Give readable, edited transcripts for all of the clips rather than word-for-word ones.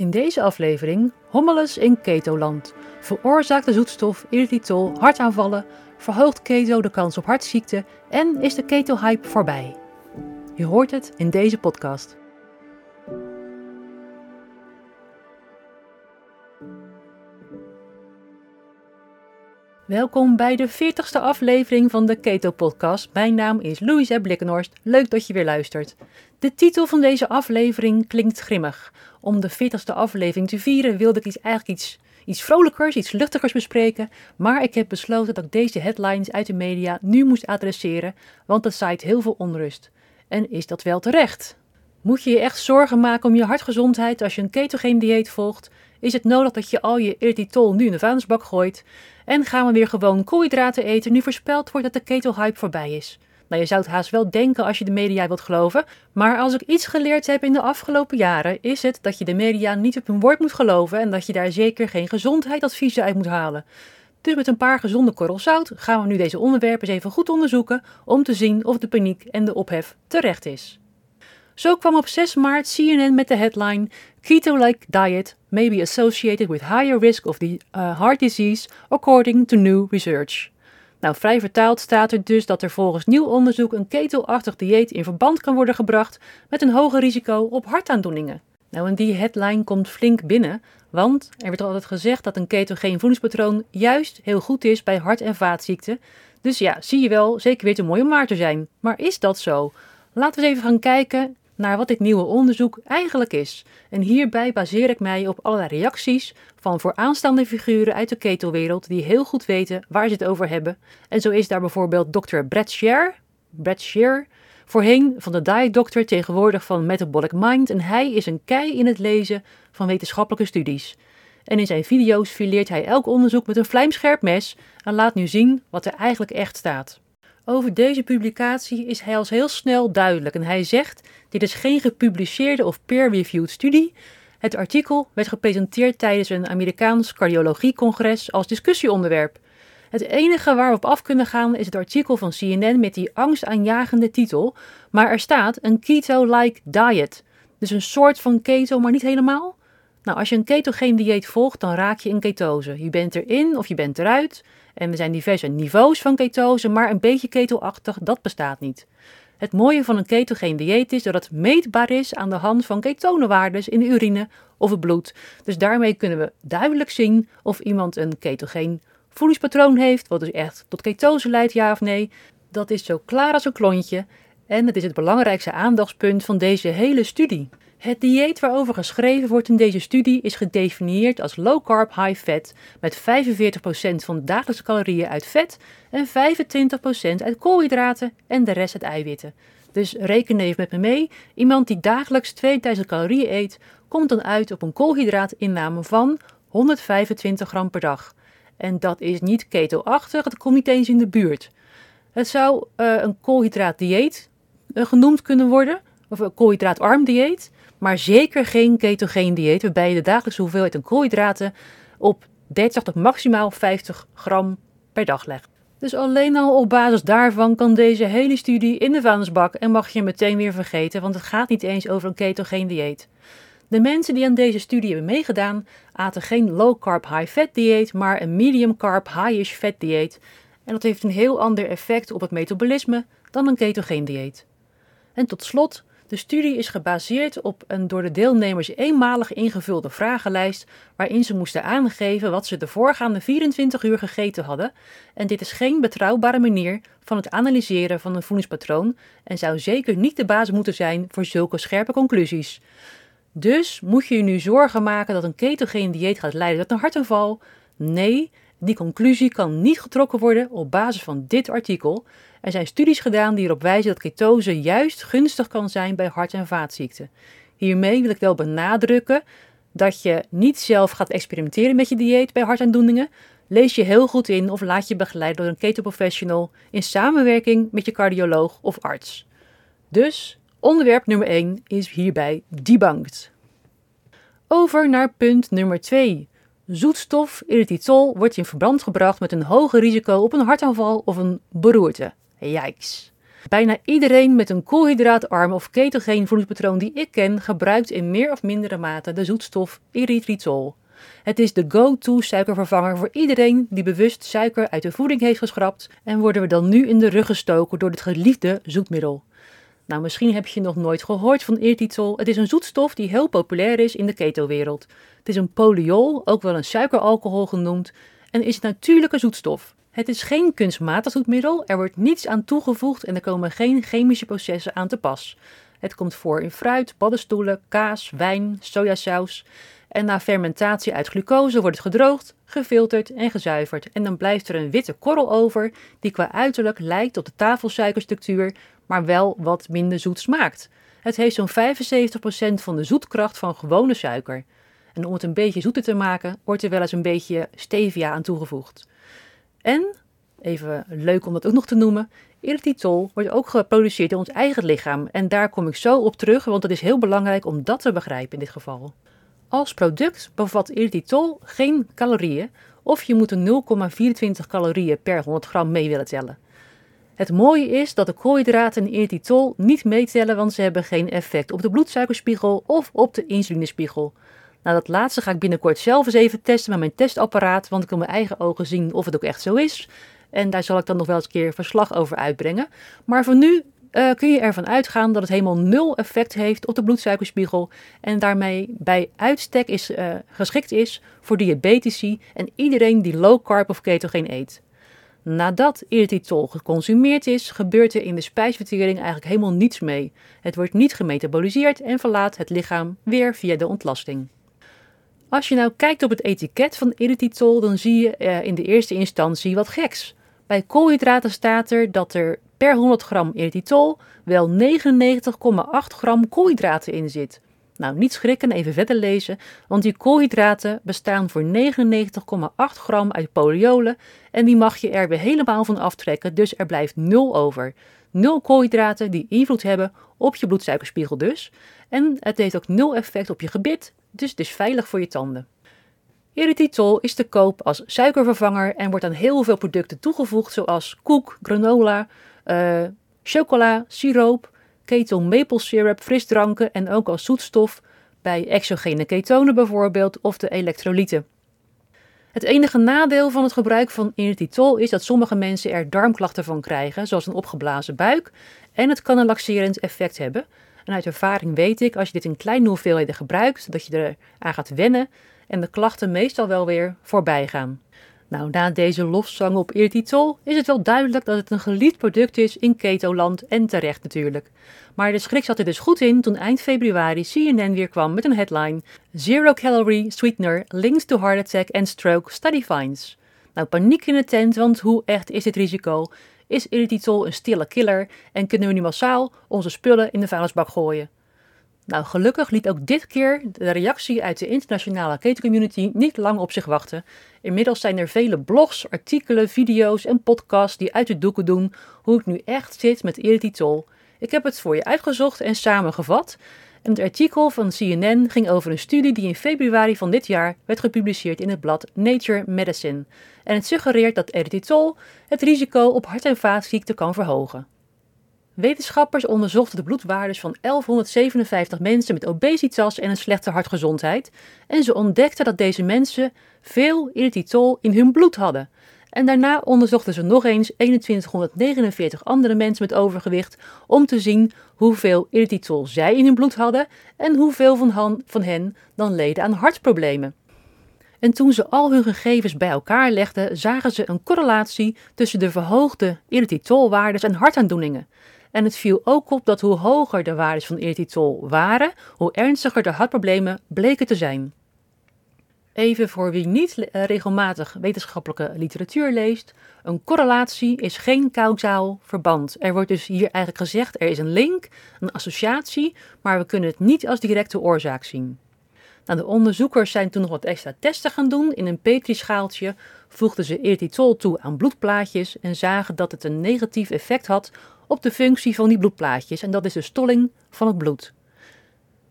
In deze aflevering hommeles in ketoland. Veroorzaakt de zoetstof erythritol hartaanvallen, verhoogt keto de kans op hartziekten en is de ketohype voorbij? Je hoort het in deze podcast. Welkom bij de 40ste aflevering van de Keto Podcast. Mijn naam is Louisa Blikkenhorst. Leuk dat je weer luistert. De titel van deze aflevering klinkt grimmig. Om de 40ste aflevering te vieren wilde ik iets vrolijkers, iets luchtigers bespreken. Maar ik heb besloten dat ik deze headlines uit de media nu moest adresseren, want dat zaait heel veel onrust. En is dat wel terecht? Moet je je echt zorgen maken om je hartgezondheid als je een ketogeen dieet volgt? Is het nodig dat je al je erythritol nu in de vuilnisbak gooit? En gaan we weer gewoon koolhydraten eten nu voorspeld wordt dat de ketohype voorbij is? Nou, je zou het haast wel denken als je de media wilt geloven. Maar als ik iets geleerd heb in de afgelopen jaren, is het dat je de media niet op hun woord moet geloven en dat je daar zeker geen gezondheidsadviezen uit moet halen. Dus met een paar gezonde korrels zout gaan we nu deze onderwerpen eens even goed onderzoeken om te zien of de paniek en de ophef terecht is. Zo kwam op 6 maart CNN met de headline Keto-like diet may be associated with higher risk of heart disease according to new research. Nou, vrij vertaald staat er dus dat er volgens nieuw onderzoek een keto-achtig dieet in verband kan worden gebracht met een hoger risico op hartaandoeningen. Nou, en die headline komt flink binnen, want er werd altijd gezegd dat een ketogeen voedingspatroon juist heel goed is bij hart- en vaatziekten. Dus ja, zie je wel, zeker weer te mooi om waar te zijn. Maar is dat zo? Laten we eens even gaan kijken naar wat dit nieuwe onderzoek eigenlijk is. En hierbij baseer ik mij op allerlei reacties van vooraanstaande figuren uit de keto-wereld die heel goed weten waar ze het over hebben. En zo is daar bijvoorbeeld Dr. Bret Sher, voorheen van de Diet Doctor, tegenwoordig van Metabolic Mind. En hij is een kei in het lezen van wetenschappelijke studies. En in zijn video's fileert hij elk onderzoek met een vlijmscherp mes en laat nu zien wat er eigenlijk echt staat. Over deze publicatie is hij al heel snel duidelijk en hij zegt: dit is geen gepubliceerde of peer-reviewed studie. Het artikel werd gepresenteerd tijdens een Amerikaans cardiologiecongres als discussieonderwerp. Het enige waar we op af kunnen gaan is het artikel van CNN met die angstaanjagende titel, maar er staat een keto-like diet, dus een soort van keto, maar niet helemaal. Nou, als je een ketogeen dieet volgt, dan raak je in ketose. Je bent erin of je bent eruit. En er zijn diverse niveaus van ketose, maar een beetje keto-achtig, dat bestaat niet. Het mooie van een ketogeen dieet is dat het meetbaar is aan de hand van ketonewaardes in de urine of het bloed. Dus daarmee kunnen we duidelijk zien of iemand een ketogeen voedingspatroon heeft, wat dus echt tot ketose leidt, ja of nee. Dat is zo klaar als een klontje en het is het belangrijkste aandachtspunt van deze hele studie. Het dieet waarover geschreven wordt in deze studie is gedefinieerd als low carb high fat met 45% van de dagelijkse calorieën uit vet en 25% uit koolhydraten en de rest uit eiwitten. Dus reken even met me mee, iemand die dagelijks 2000 calorieën eet, komt dan uit op een koolhydraatinname van 125 gram per dag. En dat is niet keto-achtig, dat komt niet eens in de buurt. Het zou een koolhydraatdieet genoemd kunnen worden, of een koolhydraatarm dieet, maar zeker geen ketogeen dieet waarbij je de dagelijkse hoeveelheid aan koolhydraten op 30 tot maximaal 50 gram per dag legt. Dus alleen al op basis daarvan kan deze hele studie in de vuilnisbak en mag je hem meteen weer vergeten, want het gaat niet eens over een ketogeen dieet. De mensen die aan deze studie hebben meegedaan aten geen low carb high fat dieet, maar een medium carb high-ish fat dieet. En dat heeft een heel ander effect op het metabolisme dan een ketogeen dieet. En tot slot, de studie is gebaseerd op een door de deelnemers eenmalig ingevulde vragenlijst waarin ze moesten aangeven wat ze de voorgaande 24 uur gegeten hadden. En dit is geen betrouwbare manier van het analyseren van een voedingspatroon en zou zeker niet de basis moeten zijn voor zulke scherpe conclusies. Dus moet je je nu zorgen maken dat een ketogeen dieet gaat leiden tot een hartaanval? Nee, die conclusie kan niet getrokken worden op basis van dit artikel. Er zijn studies gedaan die erop wijzen dat ketose juist gunstig kan zijn bij hart- en vaatziekten. Hiermee wil ik wel benadrukken dat je niet zelf gaat experimenteren met je dieet bij hartaandoeningen. Lees je heel goed in of laat je begeleiden door een ketoprofessional in samenwerking met je cardioloog of arts. Dus onderwerp nummer 1 is hierbij debunked. Over naar punt nummer 2. Zoetstof erythritol wordt in verband gebracht met een hoger risico op een hartaanval of een beroerte. Yikes. Bijna iedereen met een koolhydraatarm of ketogeen voedingspatroon die ik ken, gebruikt in meer of mindere mate de zoetstof erythritol. Het is de go-to suikervervanger voor iedereen die bewust suiker uit de voeding heeft geschrapt en worden we dan nu in de rug gestoken door dit geliefde zoetmiddel. Nou, misschien heb je nog nooit gehoord van erythritol. Het is een zoetstof die heel populair is in de ketowereld. Het is een polyol, ook wel een suikeralcohol genoemd, en is natuurlijke zoetstof. Het is geen kunstmatig zoetmiddel, er wordt niets aan toegevoegd en er komen geen chemische processen aan te pas. Het komt voor in fruit, paddenstoelen, kaas, wijn, sojasaus. En na fermentatie uit glucose wordt het gedroogd, gefilterd en gezuiverd. En dan blijft er een witte korrel over die qua uiterlijk lijkt op de tafelsuikerstructuur, maar wel wat minder zoet smaakt. Het heeft zo'n 75% van de zoetkracht van gewone suiker. En om het een beetje zoeter te maken, wordt er wel eens een beetje stevia aan toegevoegd. En, even leuk om dat ook nog te noemen, erythritol wordt ook geproduceerd in ons eigen lichaam. En daar kom ik zo op terug, want het is heel belangrijk om dat te begrijpen in dit geval. Als product bevat erythritol geen calorieën of je moet er 0,24 calorieën per 100 gram mee willen tellen. Het mooie is dat de koolhydraten en erythritol niet meetellen, want ze hebben geen effect op de bloedsuikerspiegel of op de insulinespiegel. Nou, dat laatste ga ik binnenkort zelf eens even testen met mijn testapparaat, want ik wil mijn eigen ogen zien of het ook echt zo is. En daar zal ik dan nog wel eens een keer verslag over uitbrengen. Maar voor nu kun je ervan uitgaan dat het helemaal nul effect heeft op de bloedsuikerspiegel en daarmee bij uitstek geschikt is voor diabetici en iedereen die low carb of ketogeen eet. Nadat erythritol geconsumeerd is, gebeurt er in de spijsvertering eigenlijk helemaal niets mee. Het wordt niet gemetaboliseerd en verlaat het lichaam weer via de ontlasting. Als je nou kijkt op het etiket van erythritol, dan zie je in de eerste instantie wat geks. Bij koolhydraten staat er dat er per 100 gram erythritol wel 99,8 gram koolhydraten in zit. Nou, niet schrikken, even verder lezen, want die koolhydraten bestaan voor 99,8 gram uit polyolen en die mag je er weer helemaal van aftrekken, dus er blijft 0 over. 0 koolhydraten die invloed hebben op je bloedsuikerspiegel dus. En het heeft ook 0 effect op je gebit, dus het is veilig voor je tanden. Erythritol is te koop als suikervervanger en wordt aan heel veel producten toegevoegd, zoals koek, granola, chocola, siroop, keto maple syrup, frisdranken en ook als zoetstof bij exogene ketonen bijvoorbeeld of de elektrolyten. Het enige nadeel van het gebruik van erythritol is dat sommige mensen er darmklachten van krijgen, zoals een opgeblazen buik, en het kan een laxerend effect hebben. En uit ervaring weet ik, als je dit in kleine hoeveelheden gebruikt, dat je eraan gaat wennen en de klachten meestal wel weer voorbij gaan. Nou, na deze lofzang op erythritol is het wel duidelijk dat het een geliefd product is in ketoland en terecht natuurlijk. Maar de schrik zat er dus goed in toen eind februari CNN weer kwam met een headline: Zero Calorie Sweetener Links to Heart Attack and Stroke Study Finds. Nou, paniek in de tent, want hoe echt is dit risico? Is erythritol een stille killer en kunnen we nu massaal onze spullen in de vuilnisbak gooien? Nou, gelukkig liet ook dit keer de reactie uit de internationale keto-community niet lang op zich wachten. Inmiddels zijn er vele blogs, artikelen, video's en podcasts die uit de doeken doen hoe het nu echt zit met erythritol. Ik heb het voor je uitgezocht en samengevat. En het artikel van CNN ging over een studie die in februari van dit jaar werd gepubliceerd in het blad Nature Medicine. En het suggereert dat erythritol het risico op hart- en vaatziekten kan verhogen. Wetenschappers onderzochten de bloedwaardes van 1157 mensen met obesitas en een slechte hartgezondheid en ze ontdekten dat deze mensen veel erythritol in hun bloed hadden. En daarna onderzochten ze nog eens 2149 andere mensen met overgewicht om te zien hoeveel erythritol zij in hun bloed hadden en hoeveel van hen dan leden aan hartproblemen. En toen ze al hun gegevens bij elkaar legden, zagen ze een correlatie tussen de verhoogde erythritolwaardes en hartaandoeningen. En het viel ook op dat hoe hoger de waardes van erythritol waren, hoe ernstiger de hartproblemen bleken te zijn. Even voor wie niet regelmatig wetenschappelijke literatuur leest, een correlatie is geen kausaal verband. Er wordt dus hier eigenlijk gezegd, er is een link, een associatie, maar we kunnen het niet als directe oorzaak zien. Nou, de onderzoekers zijn toen nog wat extra testen gaan doen. In een petrischaaltje voegden ze erythritol toe aan bloedplaatjes en zagen dat het een negatief effect had op de functie van die bloedplaatjes, en dat is de stolling van het bloed.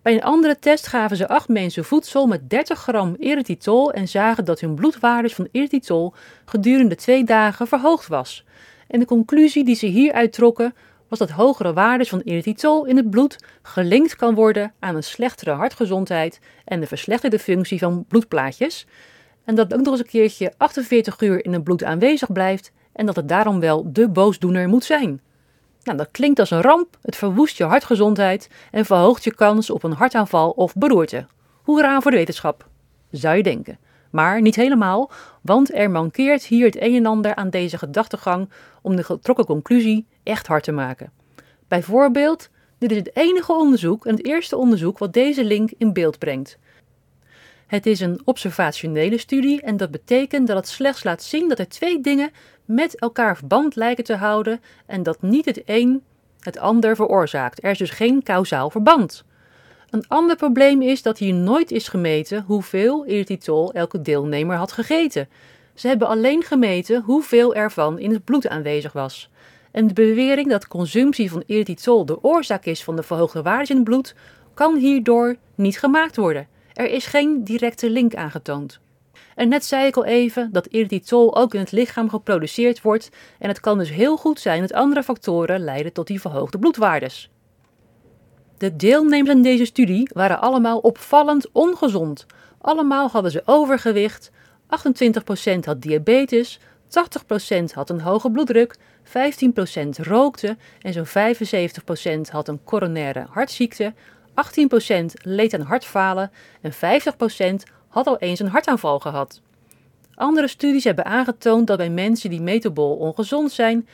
Bij een andere test gaven ze 8 mensen voedsel met 30 gram erythritol en zagen dat hun bloedwaardes van erythritol gedurende 2 dagen verhoogd was. En de conclusie die ze hieruit trokken was dat hogere waardes van erythritol in het bloed gelinkt kan worden aan een slechtere hartgezondheid en de verslechterde functie van bloedplaatjes. En dat ook nog eens een keertje 48 uur in het bloed aanwezig blijft en dat het daarom wel de boosdoener moet zijn. Nou, dat klinkt als een ramp, het verwoest je hartgezondheid en verhoogt je kans op een hartaanval of beroerte. Hoera voor de wetenschap, zou je denken. Maar niet helemaal, want er mankeert hier het een en ander aan deze gedachtegang om de getrokken conclusie echt hard te maken. Bijvoorbeeld, dit is het enige onderzoek en het eerste onderzoek wat deze link in beeld brengt. Het is een observationele studie en dat betekent dat het slechts laat zien dat er twee dingen met elkaar verband lijken te houden en dat niet het een het ander veroorzaakt. Er is dus geen kausaal verband. Een ander probleem is dat hier nooit is gemeten hoeveel erythritol elke deelnemer had gegeten. Ze hebben alleen gemeten hoeveel ervan in het bloed aanwezig was. En de bewering dat consumptie van erythritol de oorzaak is van de verhoogde waardes in het bloed, kan hierdoor niet gemaakt worden. Er is geen directe link aangetoond. En net zei ik al even dat erythritol ook in het lichaam geproduceerd wordt en het kan dus heel goed zijn dat andere factoren leiden tot die verhoogde bloedwaardes. De deelnemers aan deze studie waren allemaal opvallend ongezond. Allemaal hadden ze overgewicht, 28% had diabetes, 80% had een hoge bloeddruk, 15% rookte en zo'n 75% had een coronaire hartziekte, 18% leed aan hartfalen en 50% had al eens een hartaanval gehad. Andere studies hebben aangetoond dat bij mensen die metabool ongezond zijn,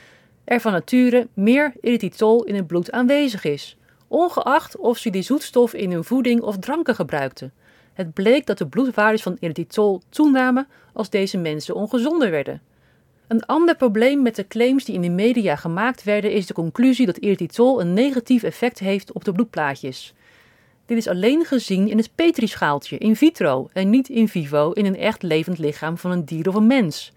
er van nature meer erythritol in het bloed aanwezig is, ongeacht of ze die zoetstof in hun voeding of dranken gebruikten. Het bleek dat de bloedwaardes van erythritol toenamen als deze mensen ongezonder werden. Een ander probleem met de claims die in de media gemaakt werden is de conclusie dat erythritol een negatief effect heeft op de bloedplaatjes. Dit is alleen gezien in het petrischaaltje, in vitro en niet in vivo in een echt levend lichaam van een dier of een mens.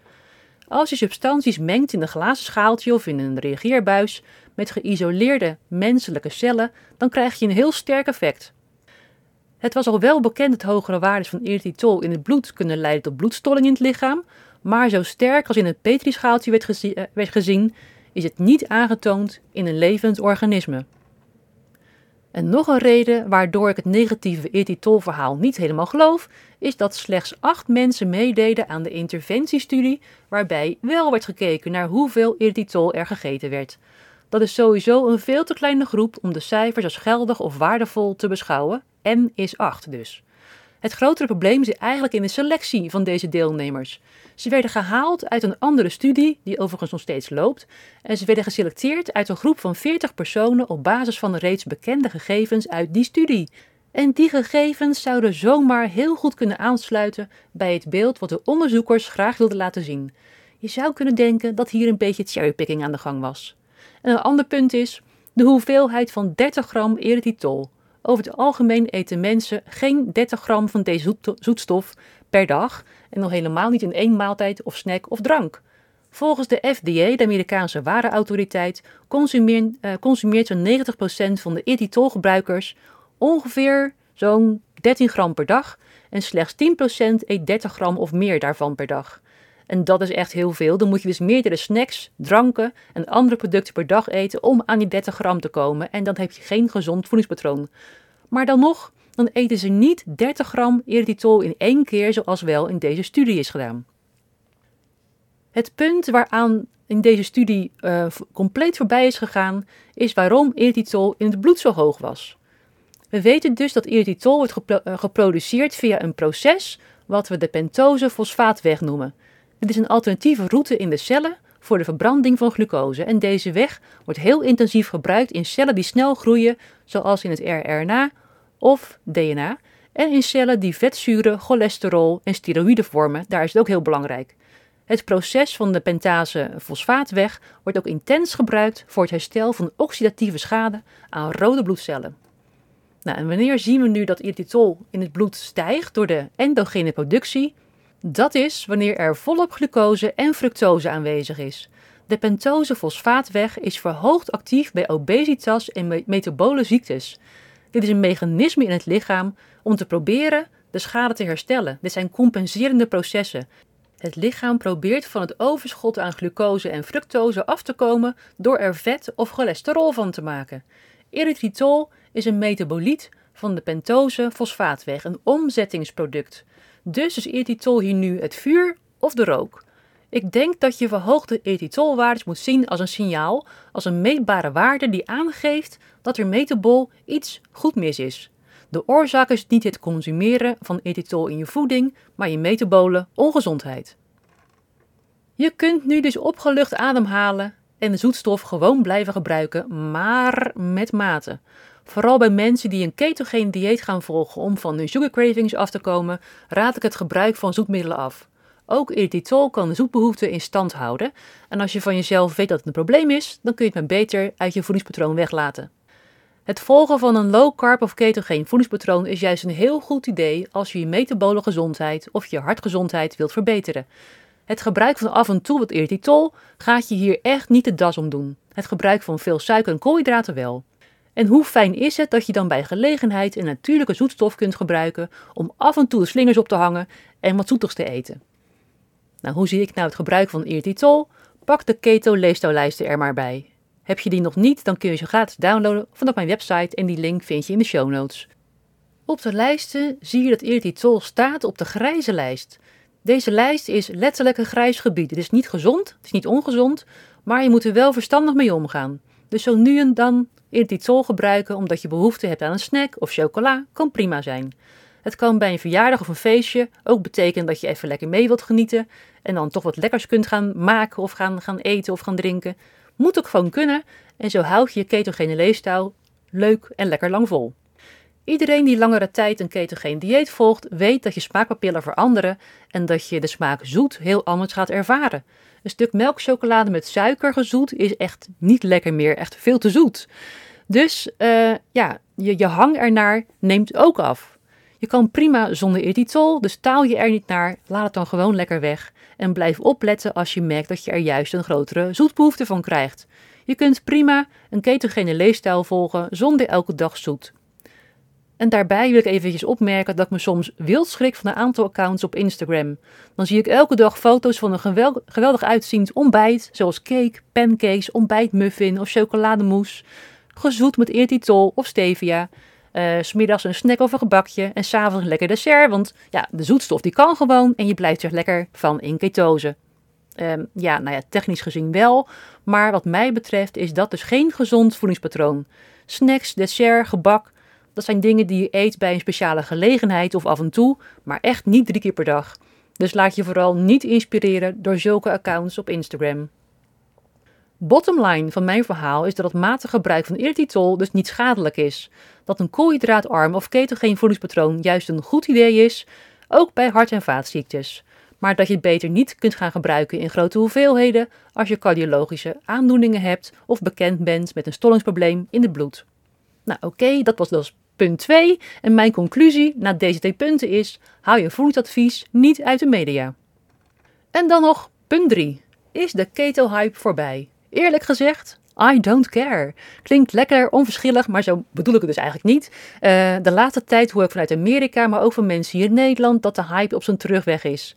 Als je substanties mengt in een glazen schaaltje of in een reageerbuis met geïsoleerde menselijke cellen, dan krijg je een heel sterk effect. Het was al wel bekend dat hogere waardes van erythritol in het bloed kunnen leiden tot bloedstolling in het lichaam, maar zo sterk als in het petrischaaltje werd gezien, is het niet aangetoond in een levend organisme. En nog een reden waardoor ik het negatieve erythritolverhaal niet helemaal geloof, is dat slechts 8 mensen meededen aan de interventiestudie waarbij wel werd gekeken naar hoeveel erythritol er gegeten werd. Dat is sowieso een veel te kleine groep om de cijfers als geldig of waardevol te beschouwen, n is 8 dus. Het grotere probleem zit eigenlijk in de selectie van deze deelnemers. Ze werden gehaald uit een andere studie, die overigens nog steeds loopt, en ze werden geselecteerd uit een groep van 40 personen op basis van reeds bekende gegevens uit die studie. En die gegevens zouden zomaar heel goed kunnen aansluiten bij het beeld wat de onderzoekers graag wilden laten zien. Je zou kunnen denken dat hier een beetje cherrypicking aan de gang was. En een ander punt is de hoeveelheid van 30 gram erythritol. Over het algemeen eten mensen geen 30 gram van deze zoetstof per dag en nog helemaal niet in één maaltijd of snack of drank. Volgens de FDA, de Amerikaanse Warenautoriteit, consumeert zo'n 90% van de erythritolgebruikers ongeveer zo'n 13 gram per dag en slechts 10% eet 30 gram of meer daarvan per dag. En dat is echt heel veel. Dan moet je dus meerdere snacks, dranken en andere producten per dag eten om aan die 30 gram te komen. En dan heb je geen gezond voedingspatroon. Maar dan nog, dan eten ze niet 30 gram erythritol in één keer zoals wel in deze studie is gedaan. Het punt waaraan in deze studie compleet voorbij is gegaan, is waarom erythritol in het bloed zo hoog was. We weten dus dat erythritol wordt geproduceerd via een proces wat we de pentose fosfaatweg noemen. Dit is een alternatieve route in de cellen voor de verbranding van glucose en deze weg wordt heel intensief gebruikt in cellen die snel groeien, zoals in het rRNA of DNA, en in cellen die vetzuren, cholesterol en steroïden vormen, daar is het ook heel belangrijk. Het proces van de pentase fosfaatweg wordt ook intens gebruikt voor het herstel van oxidatieve schade aan rode bloedcellen. Nou, en wanneer zien we nu dat erythritol in het bloed stijgt door de endogene productie? Dat is wanneer er volop glucose en fructose aanwezig is. De pentose fosfaatweg is verhoogd actief bij obesitas en metabole ziektes. Dit is een mechanisme in het lichaam om te proberen de schade te herstellen. Dit zijn compenserende processen. Het lichaam probeert van het overschot aan glucose en fructose af te komen door er vet of cholesterol van te maken. Erythritol is een metaboliet van de pentose-fosfaatweg, een omzettingsproduct. Dus is erythritol hier nu het vuur of de rook? Ik denk dat je verhoogde erythritolwaardes moet zien als een signaal, als een meetbare waarde die aangeeft dat er metabol iets goed mis is. De oorzaak is niet het consumeren van erythritol in je voeding, maar je metabole ongezondheid. Je kunt nu dus opgelucht ademhalen en de zoetstof gewoon blijven gebruiken, maar met mate. Vooral bij mensen die een ketogeen dieet gaan volgen om van hun sugar cravings af te komen, raad ik het gebruik van zoetmiddelen af. Ook erythritol kan de zoetbehoefte in stand houden en als je van jezelf weet dat het een probleem is, dan kun je het maar beter uit je voedingspatroon weglaten. Het volgen van een low-carb of ketogeen voedingspatroon is juist een heel goed idee als je je metabole gezondheid of je hartgezondheid wilt verbeteren. Het gebruik van af en toe wat erythritol gaat je hier echt niet de das om doen. Het gebruik van veel suiker en koolhydraten wel. En hoe fijn is het dat je dan bij gelegenheid een natuurlijke zoetstof kunt gebruiken om af en toe de slingers op te hangen en wat zoetigs te eten. Nou, hoe zie ik nou het gebruik van erythritol? Pak de Keto Leefstijllijsten er maar bij. Heb je die nog niet, dan kun je ze gratis downloaden vanaf mijn website en die link vind je in de show notes. Op de lijsten zie je dat erythritol staat op de grijze lijst. Deze lijst is letterlijk een grijs gebied. Het is niet gezond, het is niet ongezond, maar je moet er wel verstandig mee omgaan. Dus zo nu en dan erythritol gebruiken omdat je behoefte hebt aan een snack of chocola kan prima zijn. Het kan bij een verjaardag of een feestje ook betekenen dat je even lekker mee wilt genieten en dan toch wat lekkers kunt gaan maken of gaan eten of gaan drinken. Moet ook gewoon kunnen en zo houd je je ketogene leefstijl leuk en lekker lang vol. Iedereen die langere tijd een ketogeen dieet volgt weet dat je smaakpapillen veranderen en dat je de smaak zoet heel anders gaat ervaren. Een stuk melkchocolade met suiker gezoet is echt niet lekker meer, echt veel te zoet. Dus je hang ernaar neemt ook af. Je kan prima zonder erythritol, dus taal je er niet naar, laat het dan gewoon lekker weg. En blijf opletten als je merkt dat je er juist een grotere zoetbehoefte van krijgt. Je kunt prima een ketogene leefstijl volgen zonder elke dag zoet. En daarbij wil ik eventjes opmerken dat ik me soms wild schrik van een aantal accounts op Instagram. Dan zie ik elke dag foto's van een geweldig uitziend ontbijt, zoals cake, pancakes, ontbijtmuffin of chocolademousse, gezoet met erythritol of stevia. 'S Middags een snack of een gebakje en 's avonds een lekker dessert, want ja, de zoetstof die kan gewoon en je blijft er lekker van in ketose. Technisch gezien wel, maar wat mij betreft is dat dus geen gezond voedingspatroon. Snacks, dessert, gebak, dat zijn dingen die je eet bij een speciale gelegenheid of af en toe, maar echt niet 3 keer per dag. Dus laat je vooral niet inspireren door zulke accounts op Instagram. Bottom line van mijn verhaal is dat het matig gebruik van erythritol dus niet schadelijk is. Dat een koolhydraatarm of ketogeen voedingspatroon juist een goed idee is, ook bij hart- en vaatziektes. Maar dat je het beter niet kunt gaan gebruiken in grote hoeveelheden als je cardiologische aandoeningen hebt of bekend bent met een stollingsprobleem in het bloed. Nou oké, dat was dus punt 2 en mijn conclusie na deze 2 punten is, hou je voedingsadvies niet uit de media. En dan nog punt 3, is de ketohype voorbij? Eerlijk gezegd, I don't care. Klinkt lekker onverschillig, maar zo bedoel ik het dus eigenlijk niet. De laatste tijd hoor ik vanuit Amerika, maar ook van mensen hier in Nederland, dat de hype op zijn terugweg is.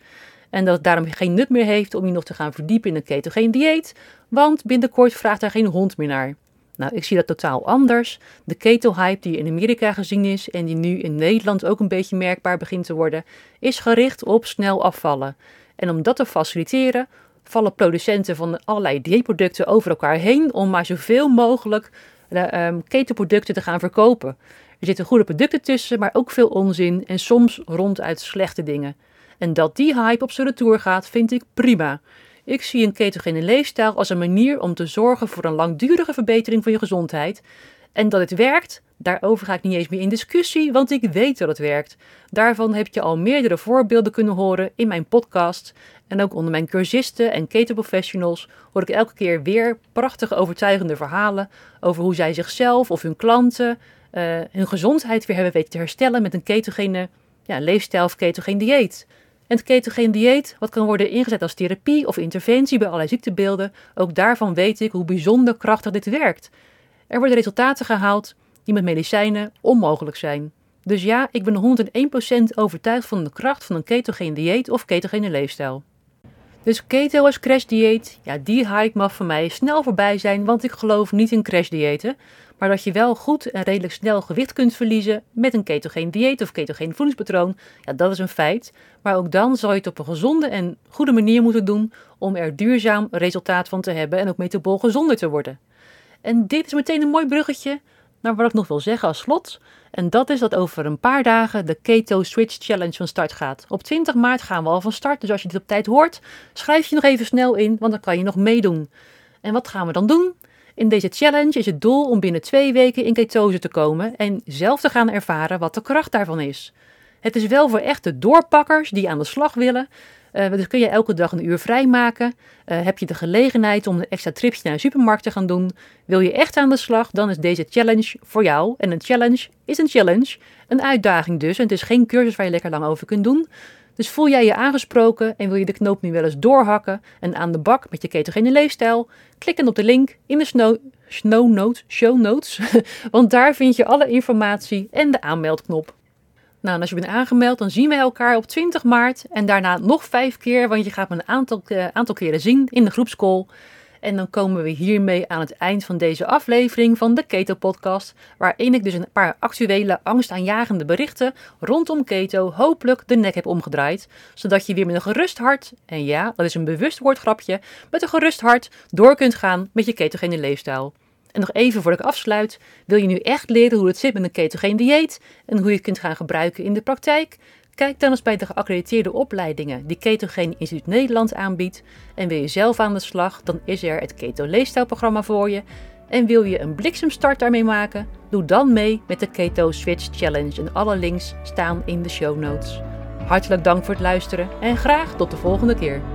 En dat het daarom geen nut meer heeft om je nog te gaan verdiepen in een ketogeen dieet, want binnenkort vraagt er geen hond meer naar. Nou, ik zie dat totaal anders. De keto-hype die in Amerika gezien is en die nu in Nederland ook een beetje merkbaar begint te worden, is gericht op snel afvallen. En om dat te faciliteren, vallen producenten van allerlei dieetproducten over elkaar heen om maar zoveel mogelijk ketenproducten te gaan verkopen. Er zitten goede producten tussen, maar ook veel onzin en soms ronduit slechte dingen. En dat die hype op zijn retour gaat, vind ik prima. Ik zie een ketogene leefstijl als een manier om te zorgen voor een langdurige verbetering van je gezondheid. En dat het werkt, daarover ga ik niet eens meer in discussie, want ik weet dat het werkt. Daarvan heb je al meerdere voorbeelden kunnen horen in mijn podcast. En ook onder mijn cursisten en ketoprofessionals hoor ik elke keer weer prachtige overtuigende verhalen over hoe zij zichzelf of hun klanten hun gezondheid weer hebben weten te herstellen met een ketogene leefstijl of ketogeen dieet. En het ketogeen dieet, wat kan worden ingezet als therapie of interventie bij allerlei ziektebeelden, ook daarvan weet ik hoe bijzonder krachtig dit werkt. Er worden resultaten gehaald die met medicijnen onmogelijk zijn. Dus ja, ik ben 101% overtuigd van de kracht van een ketogeen dieet of ketogene leefstijl. Dus keto als crashdieet, ja, die hype mag voor mij snel voorbij zijn, want ik geloof niet in crashdiëten. Maar dat je wel goed en redelijk snel gewicht kunt verliezen met een ketogeen dieet of ketogeen voedingspatroon, ja, dat is een feit. Maar ook dan zal je het op een gezonde en goede manier moeten doen om er duurzaam resultaat van te hebben en ook metabool gezonder te worden. En dit is meteen een mooi bruggetje naar wat ik nog wil zeggen als slot. En dat is dat over een paar dagen de Keto Switch Challenge van start gaat. Op 20 maart gaan we al van start, dus als je dit op tijd hoort, schrijf je nog even snel in, want dan kan je nog meedoen. En wat gaan we dan doen? In deze challenge is het doel om binnen 2 weken in ketose te komen en zelf te gaan ervaren wat de kracht daarvan is. Het is wel voor echte doorpakkers die aan de slag willen. Dus kun je elke dag een uur vrijmaken. Heb je de gelegenheid om een extra tripje naar de supermarkt te gaan doen. Wil je echt aan de slag, dan is deze challenge voor jou. En een challenge is een challenge. Een uitdaging dus. En het is geen cursus waar je lekker lang over kunt doen. Dus voel jij je aangesproken en wil je de knoop nu wel eens doorhakken en aan de bak met je ketogene leefstijl? Klik dan op de link in de show notes, want daar vind je alle informatie en de aanmeldknop. Nou, en als je bent aangemeld, dan zien we elkaar op 20 maart en daarna nog 5 keer, want je gaat me een aantal keren zien in de groepscall. En dan komen we hiermee aan het eind van deze aflevering van de Keto Podcast, waarin ik dus een paar actuele angstaanjagende berichten rondom keto hopelijk de nek heb omgedraaid, zodat je weer met een gerust hart, en ja, dat is een bewust woordgrapje, met een gerust hart door kunt gaan met je ketogene leefstijl. En nog even voordat ik afsluit, wil je nu echt leren hoe het zit met een ketogeen dieet en hoe je het kunt gaan gebruiken in de praktijk? Kijk dan eens bij de geaccrediteerde opleidingen die Ketogeen Instituut Nederland aanbiedt. En wil je zelf aan de slag, dan is er het Keto Leefstijl Programma voor je. En wil je een bliksemstart daarmee maken? Doe dan mee met de Keto Switch Challenge en alle links staan in de show notes. Hartelijk dank voor het luisteren en graag tot de volgende keer.